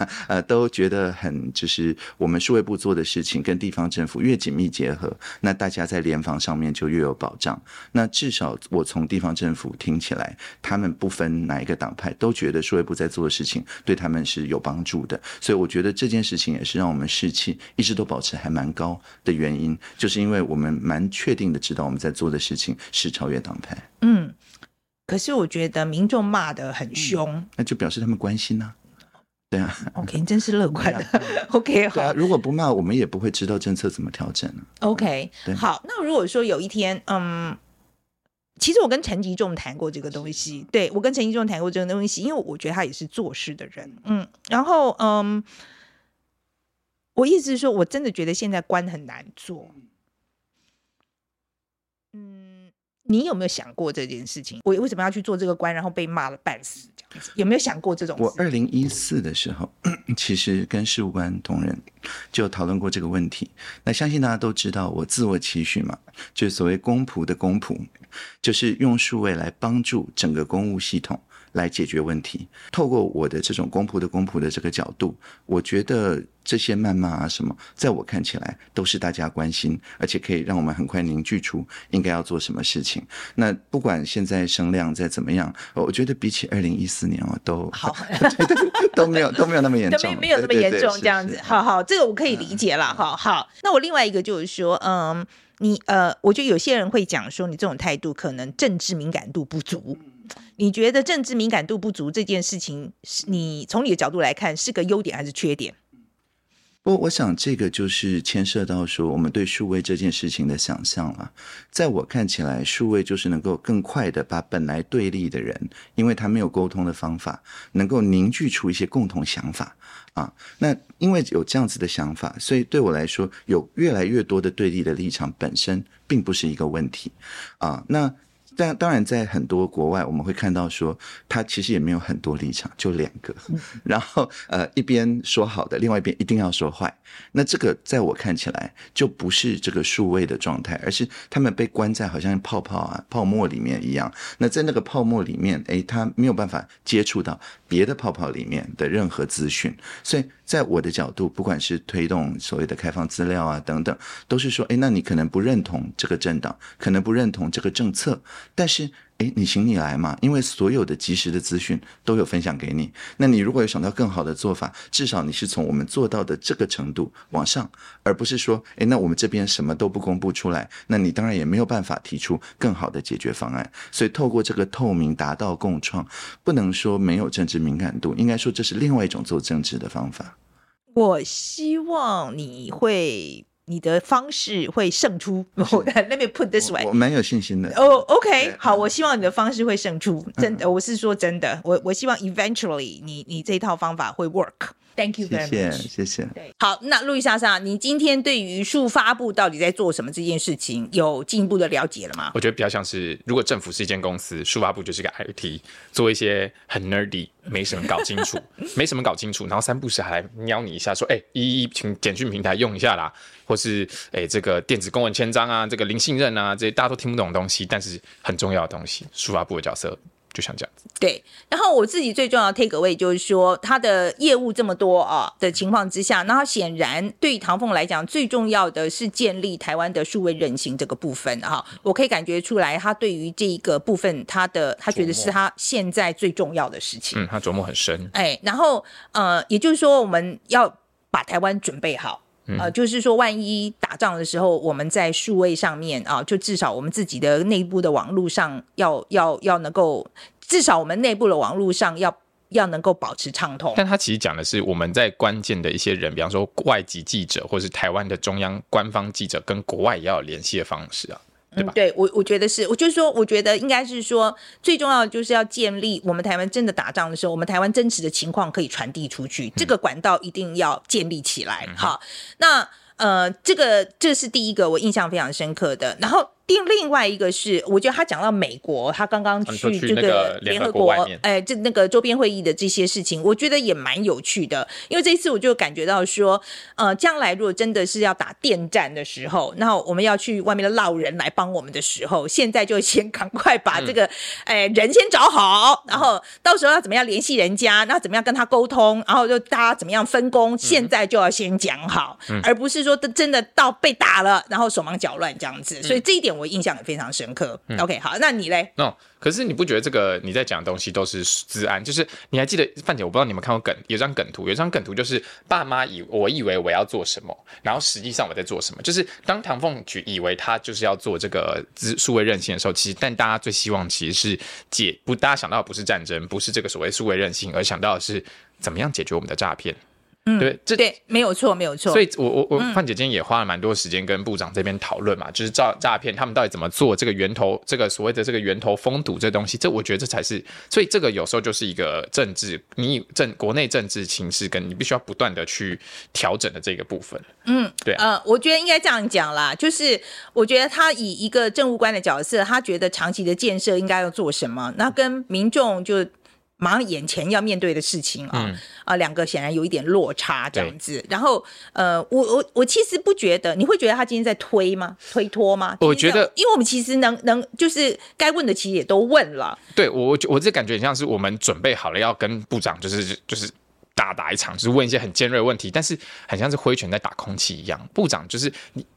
都觉得很就是我们数位部做的事情跟地方政府越紧密结合，那大家在联防上面就越有保障。那至少我从地方政府听起来，他们不分哪一个党派，都觉得数位部在做的事情对他们是有帮助的。所以我觉得这件事情也是让我们士气一直都保持还蛮高的原因，就是因为我们蛮确定的知道我们在做的事情是超越党派。可是我觉得民众骂得很凶，那就表示他们关心啊。对啊 ，OK， 真是乐观的。OK， 好。如果不骂，我们也不会知道政策怎么调整。OK， 好。那如果说有一天，其实我跟陈吉仲谈过这个东西。对，我跟陈吉仲谈过这个东西，因为我觉得他也是做事的人。然后我意思是说，我真的觉得现在官很难做。你有没有想过这件事情？我为什么要去做这个官，然后被骂了半死？有没有想过这种事？我2014的时候其实跟事务官同仁就讨论过这个问题。那相信大家都知道我自我期许嘛，就是所谓公仆的公仆，就是用数位来帮助整个公务系统来解决问题。透过我的这种公仆的这个角度，我觉得这些谩骂啊什么，在我看起来都是大家关心，而且可以让我们很快凝聚出应该要做什么事情。那不管现在声量再怎么样，我觉得比起2014年都好都没有那么严重，没有那么严重这样子。好好，这个我可以理解了。好，那我另外一个就是说，你我觉得有些人会讲说，你这种态度可能政治敏感度不足。你觉得政治敏感度不足这件事情，你从你的角度来看，是个优点还是缺点？我想这个就是牵涉到说我们对数位这件事情的想象了。在我看起来，数位就是能够更快的把本来对立的人，因为他没有沟通的方法，能够凝聚出一些共同想法啊。那因为有这样子的想法，所以对我来说，有越来越多的对立的立场本身并不是一个问题啊。那但当然在很多国外我们会看到说他其实也没有很多立场，就2个，然后一边说好的，另外一边一定要说坏。那这个在我看起来就不是这个数位的状态，而是他们被关在好像泡沫里面一样。那在那个泡沫里面，他没有办法接触到别的泡泡里面的任何资讯。所以在我的角度，不管是推动所谓的开放资料啊等等，都是说那你可能不认同这个政党，可能不认同这个政策，但是你行你来嘛，因为所有的及时的资讯都有分享给你。那你如果有想到更好的做法，至少你是从我们做到的这个程度往上，而不是说那我们这边什么都不公布出来，那你当然也没有办法提出更好的解决方案。所以透过这个透明达到共创，不能说没有政治敏感度，应该说这是另外一种做政治的方法。我希望你的方式会胜出。Let me put this way， 我蛮有信心的。OK， 好，我希望你的方式会胜出，真的，我是说真的，我希望 eventually 你这套方法会 work。Thank you very much， 谢谢。好，那路易莎莎，你今天对于数发部到底在做什么这件事情有进一步的了解了吗？我觉得比较像是，如果政府是一间公司，数发部就是个 IT， 做一些很 nerdy， 没什么搞清楚，然后三不时还来瞄你一下说，简讯平台用一下啦，或是这个电子公文签章啊，这个零信任啊，这些大家都听不懂的东西，但是很重要的东西，数发部的角色。就像这样子，对。然后我自己最重要的 takeaway 就是说，他的业务这么多的情况之下，那他显然对唐凤来讲，最重要的是建立台湾的数位韧性这个部分我可以感觉出来，他对于这一个部分，他觉得是他现在最重要的事情。他琢磨很深。然后也就是说，我们要把台湾准备好。就是说万一打仗的时候，我们在数位上面就至少我们自己的内部的网络上要能够，至少我们内部的网络上要能够保持畅通。但他其实讲的是我们在关键的一些人，比方说外籍记者或是台湾的中央官方记者，跟国外也要有联系的方式啊。对，我觉得是，我就是说，我觉得应该是说，最重要的就是要建立我们台湾真的打仗的时候，我们台湾真实的情况可以传递出去，这个管道一定要建立起来。好，那这是第一个我印象非常深刻的。然后另外一个是，我觉得他讲到美国，他刚刚去这个联合国那个周边会议的这些事情，我觉得也蛮有趣的。因为这一次我就感觉到说，将来如果真的是要打电战的时候，那我们要去外面的烙人来帮我们的时候，现在就先赶快把这个人先找好，然后到时候要怎么样联系人家，那怎么样跟他沟通，然后就大家怎么样分工，现在就要先讲好，而不是说真的到被打了，然后手忙脚乱这样子。所以这一点我印象也非常深刻。OK， 好，那你嘞？可是你不觉得这个你在讲的东西都是资安？就是你还记得范姐，我不知道你们看过有张梗图，就是爸妈我以为我要做什么，然后实际上我在做什么。就是当唐凤以为他就是要做这个数位韧性的时候，其实但大家最希望其实是大家想到的不是战争，不是这个所谓数位韧性，而想到的是怎么样解决我们的诈骗。对，没有错。所以我范姐今天也花了蛮多时间跟部长这边讨论嘛，就是诈骗他们到底怎么做这个源头，这个所谓的这个源头封堵这东西，这我觉得这才是，所以这个有时候就是一个政治，国内政治情势跟你必须要不断的去调整的这个部分。对我觉得应该这样讲啦，就是我觉得他以一个政务官的角色，他觉得长期的建设应该要做什么，那跟民众就马上眼前要面对的事情啊、两个显然有一点落差这样子。然后我其实不觉得，你会觉得他今天在推吗？推脱吗？我觉得，因为我们其实能就是该问的其实也都问了。对，我这感觉很像是我们准备好了要跟部长就是打一场，就是问一些很尖锐的问题，但是很像是挥拳在打空气一样。部长就是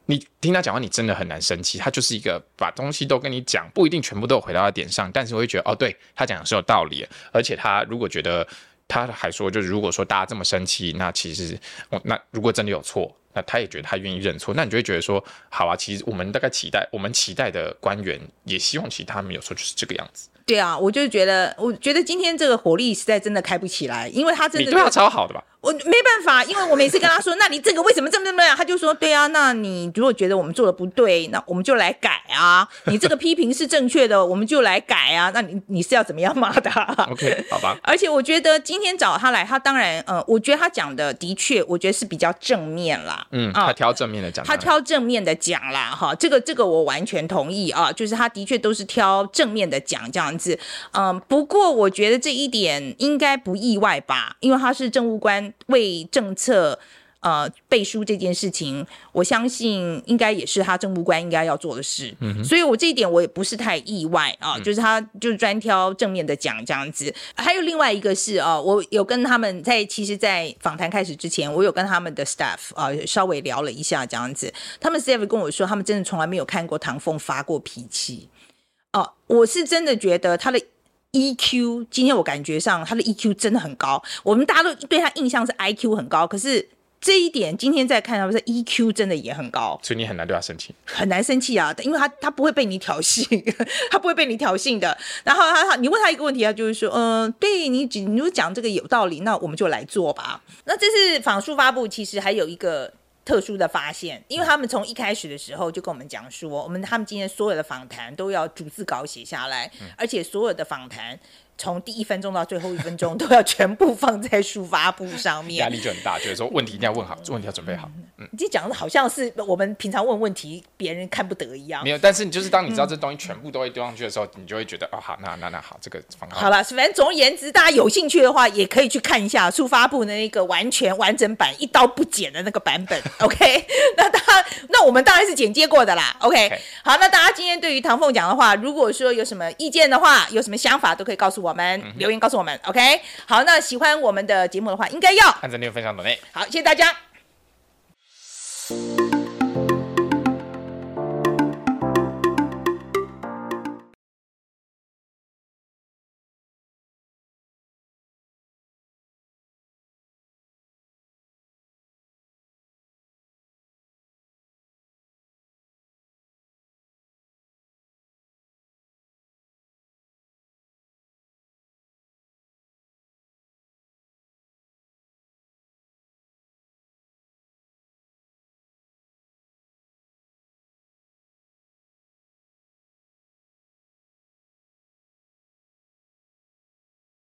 你听他讲话，你真的很难生气。他就是一个把东西都跟你讲，不一定全部都有回到他点上，但是我会觉得哦，对他讲的是有道理的。而且他如果觉得他还说，就是如果说大家这么生气，那其实、那如果真的有错，那他也觉得他愿意认错，那你就会觉得说好啊，其实我们大概期待的官员也希望其实他们有时候就是这个样子。对啊，我觉得今天这个火力实在真的开不起来，因为他真的你对他超好的吧？我没办法，因为我每次跟他说，那你这个为什么这么样？他就说，对啊，那你如果觉得我们做的不对，那我们就来改啊。你这个批评是正确的，我们就来改啊。那你是要怎么样骂他、啊、？OK， 好吧。而且我觉得今天找他来，他当然，我觉得他讲的的确，我觉得是比较正面啦。嗯，他挑正面的讲、啊，他挑正面的讲啦，哈，这个我完全同意啊，就是他的确都是挑正面的讲这样。不过我觉得这一点应该不意外吧，因为他是政务官，为政策背书这件事情，我相信应该也是他政务官应该要做的事，所以我这一点我也不是太意外啊、就是他就是专挑正面的讲这样子。还有另外一个是我有跟他们其实在访谈开始之前，我有跟他们的 staff 稍微聊了一下这样子，他们 staff 跟我说，他们真的从来没有看过唐凤发过脾气。我是真的觉得他的 EQ， 今天我感觉上他的 EQ 真的很高，我们大家都对他印象是 IQ 很高，可是这一点今天再看他是 EQ 真的也很高，所以你很难对他生气，很难生气啊，因为他不会被你挑衅，他不会被你挑衅的。然后你问他一个问题，他就是说，对你就讲这个有道理，那我们就来做吧。那这次访数发布其实还有一个特殊的发现，因为他们从一开始的时候就跟我们讲说，他们今天所有的访谈都要逐字稿写下来，而且所有的访谈从第一分钟到最后一分钟都要全部放在数发部上面，压力就很大，觉得说问题一定要问好，问题要准备好。你讲的好像是我们平常问问题别人看不得一样，没有，但是你就是当你知道这东西全部都会丢上去的时候，你就会觉得哦好，那好，这个方案好了。反正总而言之，大家有兴趣的话也可以去看一下数发部的那个完全完整版，一刀不剪的那个版本。OK， 那我们当然是剪接过的啦。OK， 好，那大家今天对于唐凤讲的话，如果说有什么意见的话，有什么想法都可以告诉我们留言告诉我们，OK？ 好，那喜欢我们的节目的话，应该要按赞、订阅、分享、抖内。好，谢谢大家。